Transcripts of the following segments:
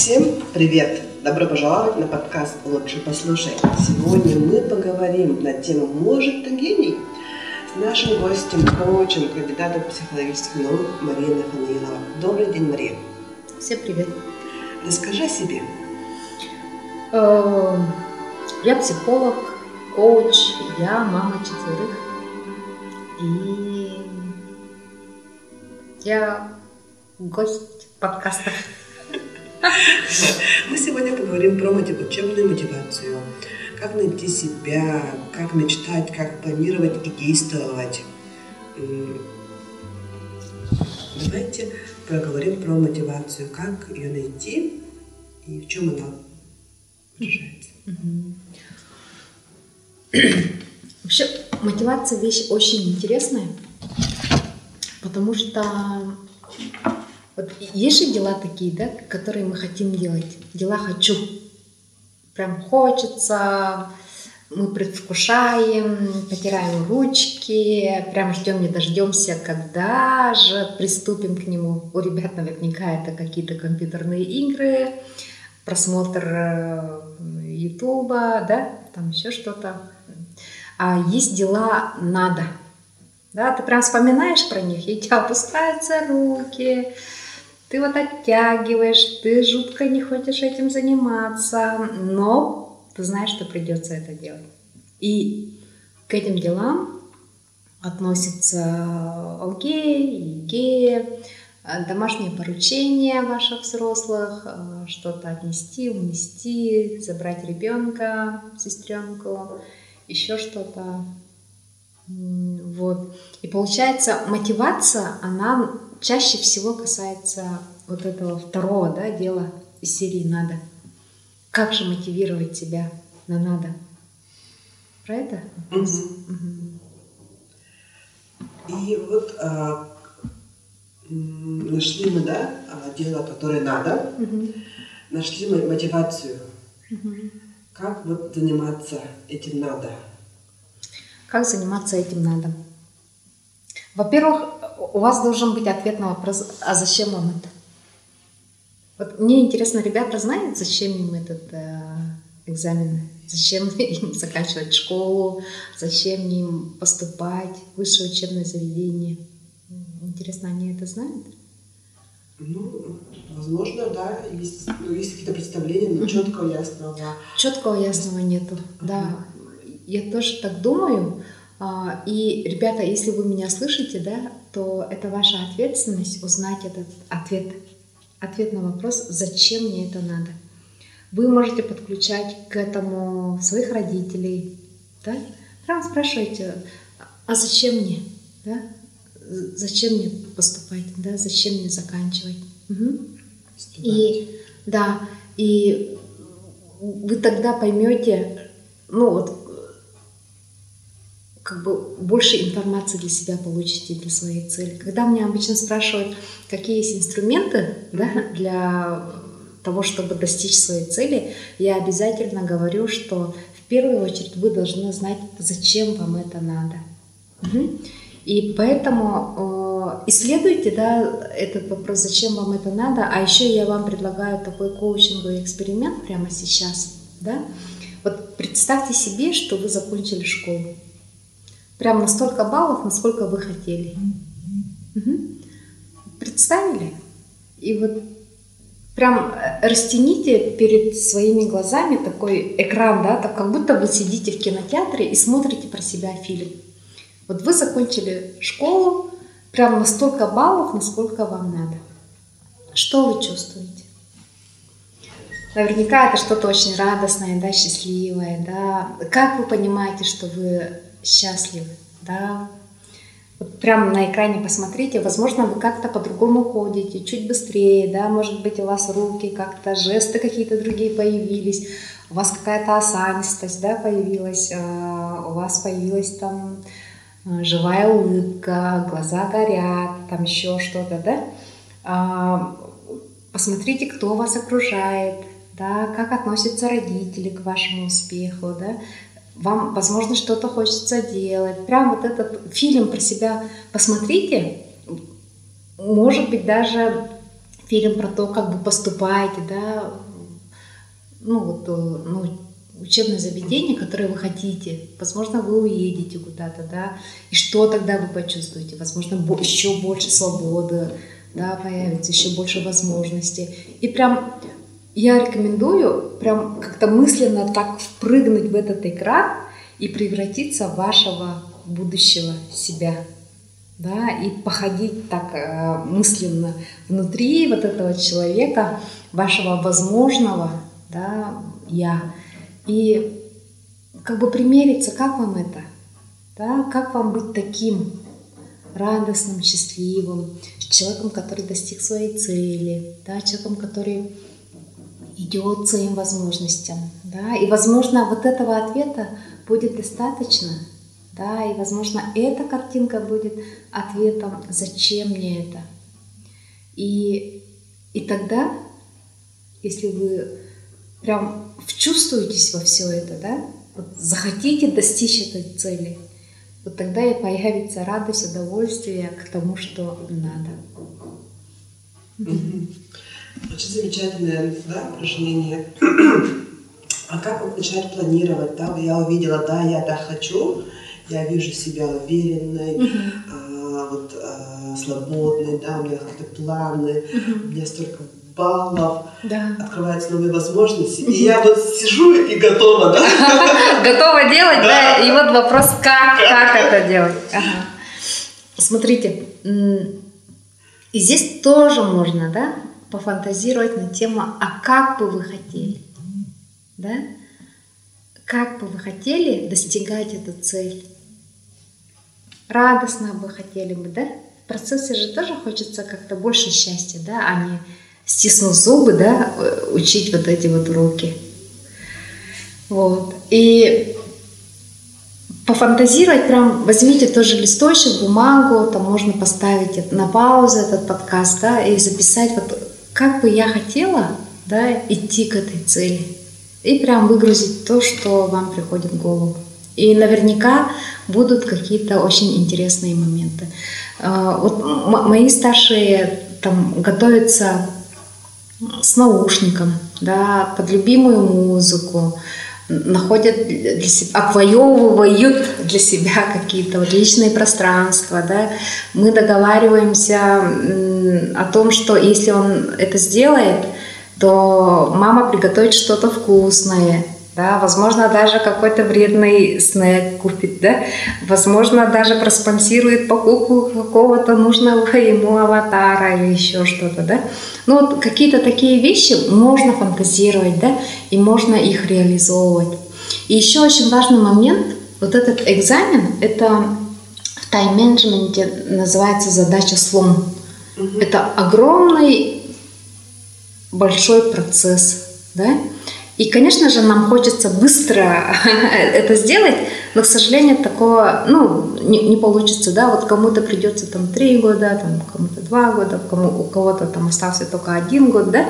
Всем привет! Добро пожаловать на подкаст «Лучше послушать». Сегодня мы поговорим на тему «Может ты гений?» с нашим гостем, коучем, кандидатом психологических наук Мария Нафанаилова. Добрый день, Мария! Всем привет! Расскажи о себе. Я психолог, коуч, я мама 4. И я гость подкаста. Мы сегодня поговорим про учебную мотивацию. Как найти себя, как мечтать, как планировать и действовать. Давайте поговорим про мотивацию, как ее найти и в чем она выражается. Вообще, мотивация – вещь очень интересная, потому что вот есть же дела такие, да, которые мы хотим делать. Дела «хочу». Прям хочется, мы предвкушаем, потираем ручки, прям ждем, не дождемся, когда же приступим к нему. У ребят наверняка это какие-то компьютерные игры, просмотр Ютуба, да, там еще что-то. А есть дела «надо». Да, ты прям вспоминаешь про них, и у тебя опускаются руки. Ты вот оттягиваешь, ты жутко не хочешь этим заниматься, но ты знаешь, что придется это делать. И к этим делам относятся ОГЭ, ЕГЭ, домашние поручения ваших взрослых, что-то отнести, унести, забрать ребенка, сестренку, еще что-то. Вот. И получается, мотивация, она чаще всего касается вот этого второго, да, дела из серии «надо». Как же мотивировать себя на «надо»? Про это? И вот нашли мы, да, дело, которое надо, нашли мы мотивацию. Как вот заниматься этим «надо»? Как заниматься этим надо? Во-первых, у вас должен быть ответ на вопрос, а зачем вам это? Вот мне интересно, ребята знают, зачем им этот экзамен? Зачем им заканчивать школу? Зачем им поступать в высшее учебное заведение? Интересно, они это знают? Ну, возможно, да. Есть какие-то представления, но четкого ясного. Четкого ясного нету, да. Я тоже так думаю. И, ребята, если вы меня слышите, да, то это ваша ответственность узнать этот ответ. Ответ на вопрос, зачем мне это надо. Вы можете подключать к этому своих родителей. Да? Прямо спрашивайте, а зачем мне? Да? Зачем мне поступать? Да? Зачем мне заканчивать? И, да, и вы тогда поймете, ну вот, как бы больше информации для себя получите, для своей цели. Когда меня обычно спрашивают, какие есть инструменты, да, для того, чтобы достичь своей цели, я обязательно говорю, что в первую очередь вы должны знать, зачем вам это надо. И поэтому исследуйте, да, этот вопрос, зачем вам это надо. А еще я вам предлагаю такой коучинговый эксперимент прямо сейчас. Да? Вот представьте себе, что вы закончили школу. Прям на столько баллов, насколько вы хотели. Представили? И вот прям растяните перед своими глазами такой экран, да, так как будто вы сидите в кинотеатре и смотрите про себя фильм. Вот вы закончили школу, прям на столько баллов, насколько вам надо. Что вы чувствуете? Наверняка это что-то очень радостное, да, счастливое, да. Как вы понимаете, что вы счастливы, да? Вот прямо на экране посмотрите, возможно, вы как-то по-другому ходите, чуть быстрее, да, может быть, у вас руки как-то, жесты какие-то другие появились, у вас какая-то осанистость, да, появилась, у вас появилась там живая улыбка, глаза горят, там еще что-то, да? Посмотрите, кто вас окружает, да, как относятся родители к вашему успеху, да? Вам, возможно, что-то хочется делать. Прям вот этот фильм про себя посмотрите. Может быть, даже фильм про то, как вы поступаете, да, ну, вот, ну, учебное заведение, которое вы хотите, возможно, вы уедете куда-то, да, и что тогда вы почувствуете? Возможно, еще больше свободы, да, появится, еще больше возможностей. И прям я рекомендую прям как-то мысленно так впрыгнуть в этот экран и превратиться в вашего будущего себя, да, и походить так мысленно внутри вот этого человека, вашего возможного, да, я. И как бы примериться, как вам это, да? Как вам быть таким радостным, счастливым, человеком, который достиг своей цели, да? Человеком, который идет к своим возможностям. Да? И, возможно, вот этого ответа будет достаточно. Да? И, возможно, эта картинка будет ответом, зачем мне это. И тогда, если вы прям вчувствуетесь во все это, да? Вот захотите достичь этой цели, вот тогда и появится радость, удовольствие к тому, что надо. Очень замечательное, да, упражнение. А как вот начать планировать? Да? Я увидела, да, я так хочу, я вижу себя уверенной, вот, свободной, да, у меня какие-то планы, у меня столько баллов, да. Открываются новые возможности, и я вот сижу и готова, да? Готова делать, да, и вот вопрос, как это делать. Ага. Смотрите, и здесь тоже можно, да, пофантазировать на тему, а как бы вы хотели, да? Как бы вы хотели достигать эту цель? Радостно бы хотели бы, да? В процессе же тоже хочется как-то больше счастья, да, а не стиснув зубы, да, учить вот эти вот уроки. Вот. И пофантазировать прям, возьмите тоже листочек, бумагу, там можно поставить на паузу этот подкаст, да, и записать, вот как бы я хотела, да, идти к этой цели. И прям выгрузить то, что вам приходит в голову. И наверняка будут какие-то очень интересные моменты. Вот мои старшие там готовятся с наушником, да, под любимую музыку, находят для себя, отвоевывают для себя какие-то вот личные пространства, да. Мы договариваемся о том, что если он это сделает, то мама приготовит что-то вкусное, да, возможно, даже какой-то вредный снэк купит, да, возможно, даже проспонсирует покупку какого-то нужного ему аватара или еще что-то, да. Ну, вот какие-то такие вещи можно фантазировать, да, и можно их реализовывать. И еще очень важный момент, вот этот экзамен, это в тайм-менеджменте называется задача слон. Это огромный, большой процесс, да. И, конечно же, нам хочется быстро это сделать, но, к сожалению, такого, ну, не получится, да, вот кому-то придется там 3 года, там, кому-то 2 года, у кого-то там остался только 1 год, да.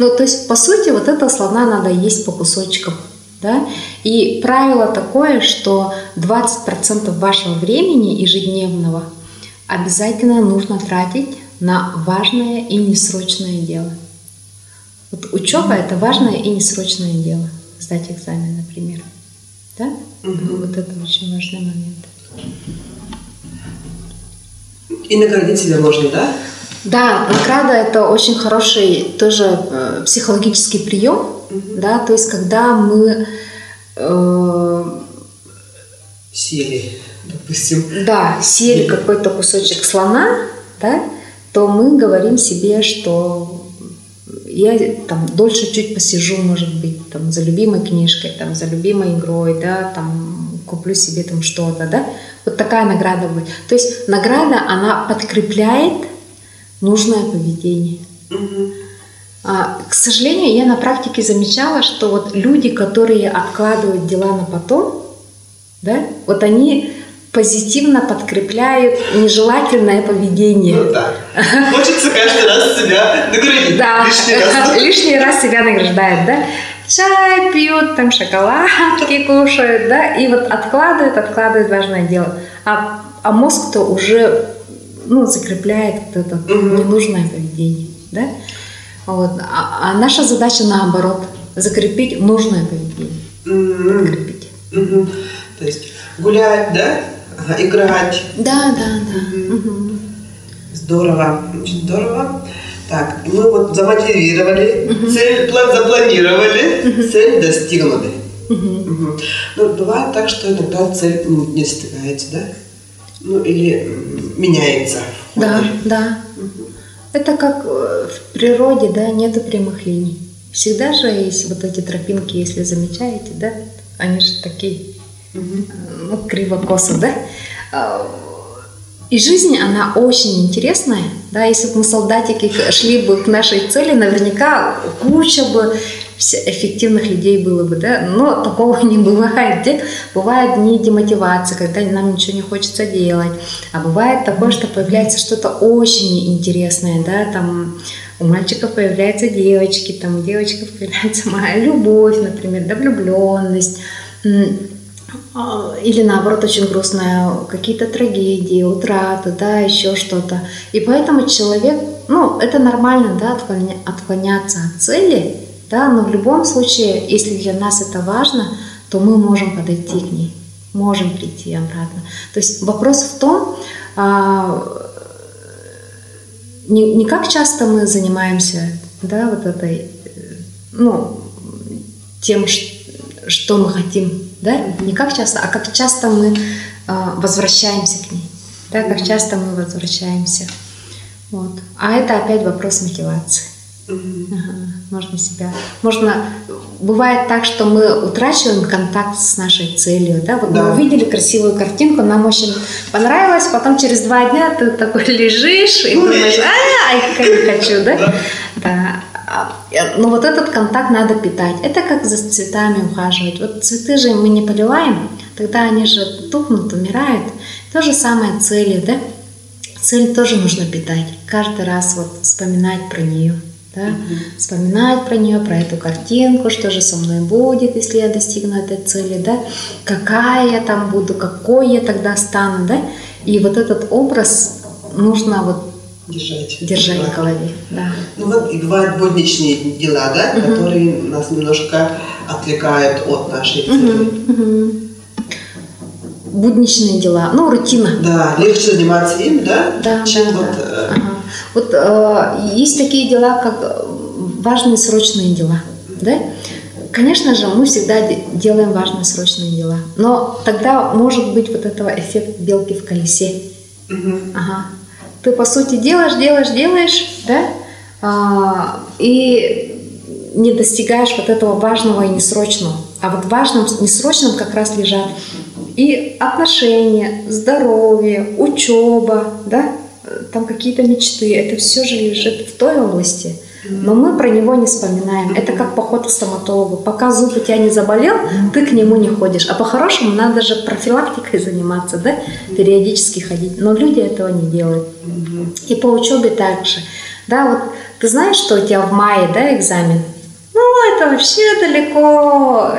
Ну, то есть, по сути, вот этого слона надо есть по кусочкам, да. И правило такое, что 20% вашего времени ежедневного обязательно нужно тратить на важное и несрочное дело. Вот учеба — это важное и несрочное дело. Сдать экзамен, например. Да? Вот это очень важный момент. И наградить себя можно, да? Да, награда — это очень хороший тоже психологический прием. Да? То есть, когда мы сели, допустим. Да, сели какой-то кусочек слона, да, то мы говорим себе, что я там дольше чуть посижу, может быть, там, за любимой книжкой, там, за любимой игрой, да, там, куплю себе там что-то, да. Вот такая награда будет. То есть награда, она подкрепляет нужное поведение. К сожалению, я на практике замечала, что вот люди, которые откладывают дела на потом, да, вот они позитивно подкрепляют нежелательное поведение. Ну да. Хочется каждый раз себя наградить. Да, лишний раз себя награждают, да. Чай пьют, там шоколадки кушают, да, и вот откладывают важное дело. А мозг-то уже, ну, закрепляет вот это ненужное поведение, да. Вот. А наша задача наоборот – закрепить нужное поведение. Закрепить. То есть гулять, да? Ага, играть. Да. Здорово, очень здорово. Так, мы вот замотивировали, цель, план запланировали, цель достигнули. Ну, бывает так, что иногда цель не достигается, да? Ну, или меняется. Да. Это как в природе, да, нету прямых линий. Всегда же есть вот эти тропинки, если замечаете, да, они же такие, ну, криво-косо, да? И жизнь, она очень интересная, да, если бы мы, солдатики, шли бы к нашей цели, наверняка куча бы эффективных людей было бы, да, но такого не бывает, да? Бывают дни демотивации, когда нам ничего не хочется делать, а бывает такое, что появляется что-то очень интересное, да, там у мальчика появляются девочки, там у девочки появляется моя любовь, например, да, влюбленность, или наоборот очень грустное, какие-то трагедии, утраты, да, еще что-то. И поэтому человек, ну, это нормально, да, отклоняться от цели, да, но в любом случае, если для нас это важно, то мы можем подойти к ней, можем прийти обратно. То есть вопрос в том, не как часто мы занимаемся, да, вот этой, ну, тем, что мы хотим, да, не как часто, а как часто мы возвращаемся к ней, да, как часто мы возвращаемся, вот. А это опять вопрос мотивации. Бывает так, что мы утрачиваем контакт с нашей целью, да, вот мы увидели красивую картинку, нам очень понравилось, потом через 2 дня ты такой лежишь и думаешь, а я не хочу, да. Но вот этот контакт надо питать. Это как за цветами ухаживать. Вот цветы же мы не поливаем, тогда они же тухнут, умирают. То же самое цели, да? Цель тоже нужно питать. Каждый раз вот вспоминать про нее, да? Вспоминать про нее, про эту картинку, что же со мной будет, если я достигну этой цели, да? Какая я там буду, какой я тогда стану, да? И вот этот образ нужно вот держать в голове, да. Ну вот и бывают будничные дела, да, которые нас немножко отвлекают от нашей цели. Будничные дела, ну, рутина. Да, легче заниматься им, да чем вот... есть такие дела, как важные срочные дела, да? Конечно же, мы всегда делаем важные срочные дела, но тогда может быть вот этого эффект белки в колесе. Ты, по сути, делаешь, да, и не достигаешь вот этого важного и несрочного. А вот в важном, несрочном как раз лежат и отношения, здоровье, учеба, да, там какие-то мечты. Это все же лежит в той области, но мы про него не вспоминаем. Это как поход к стоматологу. Пока зуб у тебя не заболел, ты к нему не ходишь. А по-хорошему надо же профилактикой заниматься, да? Периодически ходить. Но люди этого не делают. И по учебе также. Да, вот ты знаешь, что у тебя в мае, да, экзамен? Ну, это вообще далеко.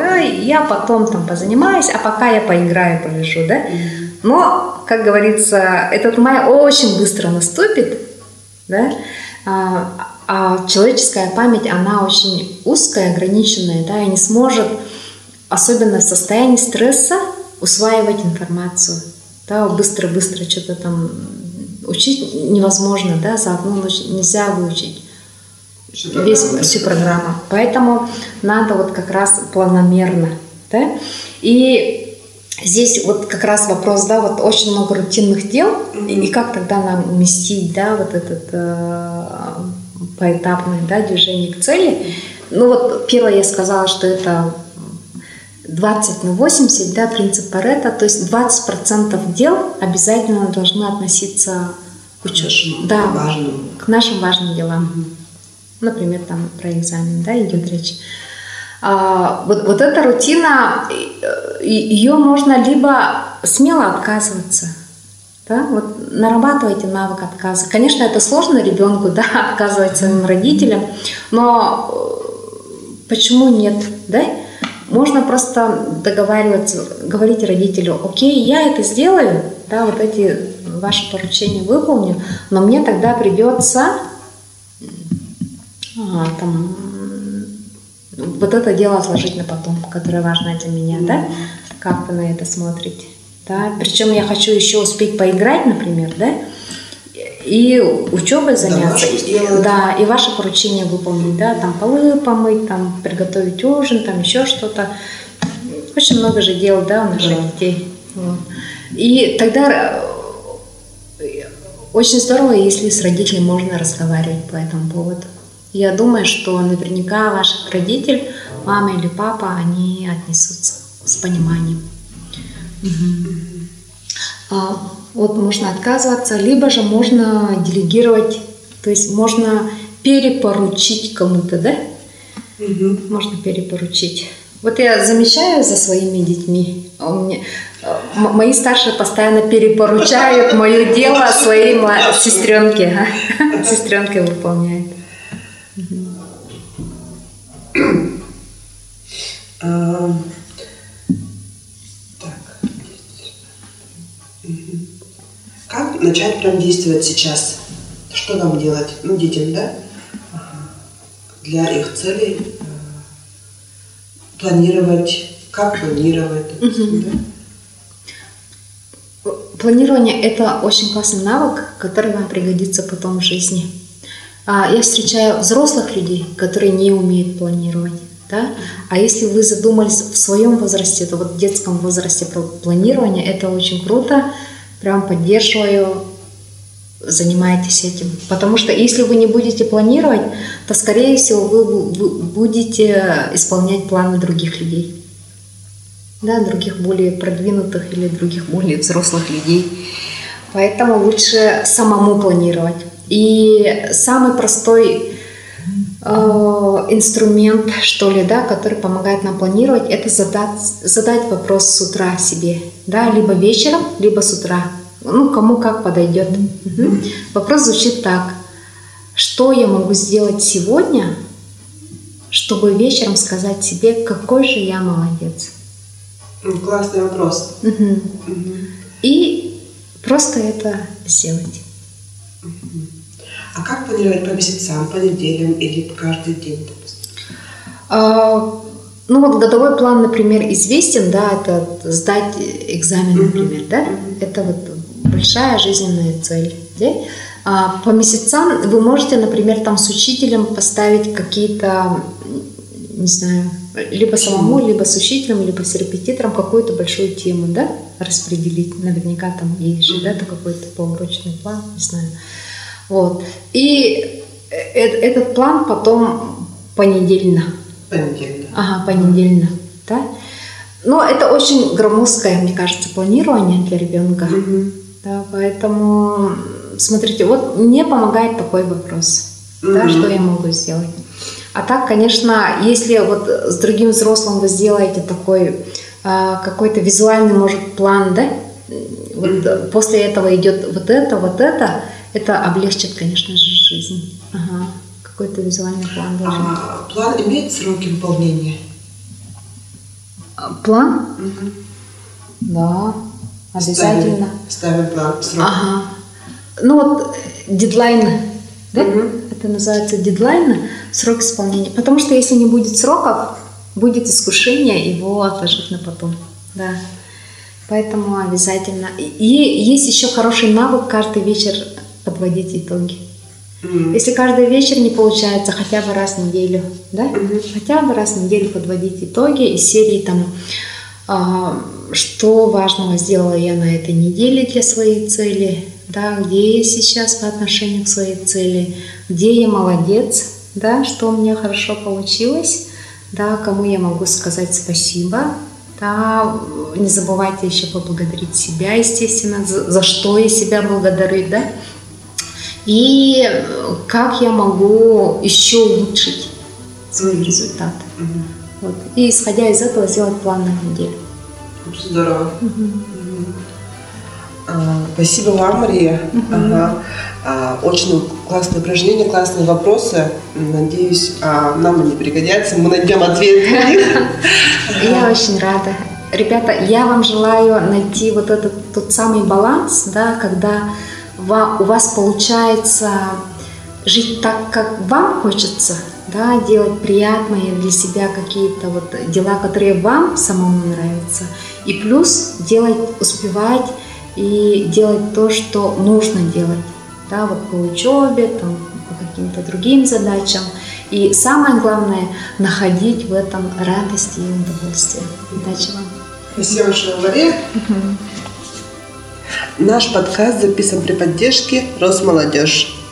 Я потом там позанимаюсь, а пока я поиграю, полежу, да? Но, как говорится, этот май очень быстро наступит, да? А человеческая память, она очень узкая, ограниченная, да, и не сможет, особенно в состоянии стресса, усваивать информацию. Да, быстро что-то там учить невозможно, да, за одну ночь нельзя выучить всю программу. Поэтому надо вот как раз планомерно, да. И здесь вот как раз вопрос, да, вот очень много рутинных дел, и как тогда нам уместить, да, вот этот... поэтапное, да, движение к цели. Ну вот первое я сказала, что это 20/80, да, принцип Парето, то есть 20% дел обязательно должны относиться к учебе, к нашим важным делам. Например, там про экзамен, да, идет речь. Вот эта рутина, ее можно либо смело отказываться. Да? Вот нарабатывайте навык отказа. Конечно, это сложно ребенку, да, отказывать своим родителям, но почему нет? Да? Можно просто договариваться, говорить родителю: окей, я это сделаю, да, вот эти ваши поручения выполню, но мне тогда придется там, вот это дело отложить на потом, которое важно для меня, да? Как вы на это смотрите? Да? Причем я хочу еще успеть поиграть, например, да? И учебой заняться, да, и ваше поручение выполнить, да, там полы помыть, там приготовить ужин, там еще что-то. Очень много же дел, да, у наших детей. Вот. И тогда очень здорово, если с родителями можно разговаривать по этому поводу. Я думаю, что наверняка ваш родитель, мама или папа, они отнесутся с пониманием. Угу. Вот можно отказываться, либо же можно делегировать, то есть можно перепоручить кому-то, да? Угу. Можно перепоручить. Вот я замечаю за своими детьми, мои старшие постоянно перепоручают мое дело своей сестренке, сестренке выполняет. Как начать прям действовать сейчас? Что нам делать? Ну, детям, да? Для их целей планировать, как планировать. Да? Планирование – это очень классный навык, который вам пригодится потом в жизни. Я встречаю взрослых людей, которые не умеют планировать. Да? А если вы задумались в своем возрасте, то вот в детском возрасте про планирование – это очень круто. Прям поддерживаю, занимайтесь этим. Потому что если вы не будете планировать, то, скорее всего, вы будете исполнять планы других людей. Да, других более продвинутых или других более взрослых людей. Поэтому лучше самому планировать. И самый простой инструмент, что ли, да, который помогает нам планировать, это задать вопрос с утра себе, да, либо вечером, либо с утра. Ну, кому как подойдет. Угу. Вопрос звучит так. Что я могу сделать сегодня, чтобы вечером сказать себе, какой же я молодец? Классный вопрос. Угу. Угу. И просто это сделать. Угу. А как планировать по месяцам, по неделям или каждый день, допустим? Ну вот годовой план, например, известен, да, это сдать экзамен, например, да, это вот большая жизненная цель. Да? А по месяцам вы можете, например, там с учителем поставить какие-то, не знаю, либо самому, либо с учителем, либо с репетитором какую-то большую тему, да, распределить. Наверняка там есть же, да, какой-то поурочный план, не знаю. Вот. И этот план потом понедельно. Ага, понедельно, да? Но это очень громоздкое, мне кажется, планирование для ребенка. Угу. Да, поэтому, смотрите, вот мне помогает такой вопрос, да, что я могу сделать. А так, конечно, если вот с другим взрослым вы сделаете такой какой-то визуальный, может, план, да? Вот после этого идет вот это. Это облегчит, конечно же, жизнь. Ага. Какой-то визуальный план должен быть. А план имеет сроки выполнения? План? Угу. Да, обязательно. Ставим план, срок. Ага. Ну вот дедлайны, да? Угу. Это называется дедлайны, срок исполнения. Потому что если не будет сроков, будет искушение его отложить на потом. Да. Поэтому обязательно. И есть еще хороший навык каждый вечер подводить итоги. Если каждый вечер не получается, хотя бы раз в неделю, да? Хотя бы раз в неделю подводить итоги из серии там, что важного сделала я на этой неделе для своей цели, да? Где я сейчас по отношению к своей цели, где я молодец, да? Что у меня хорошо получилось, да? Кому я могу сказать спасибо. Да, не забывайте еще поблагодарить себя, естественно, за что я себя благодарю, да? И как я могу еще улучшить свой результат. Угу. Вот. И исходя из этого сделать план на неделю. Здорово. Угу. Угу. Спасибо вам, Мария. Угу. Ага. Очень классные упражнения, классные вопросы. Надеюсь, нам они пригодятся. Мы найдем ответ на них. Я очень рада. Ребята, я вам желаю найти вот этот тот самый баланс, да, когда у вас получается жить так, как вам хочется, да, делать приятные для себя какие-то вот дела, которые вам самому нравятся, и плюс делать, успевать и делать то, что нужно делать, да, вот по учебе, там, по каким-то другим задачам. И самое главное, находить в этом радость и удовольствие. Удачи вам. Спасибо большое, Мария. Наш подкаст записан при поддержке Росмолодежь.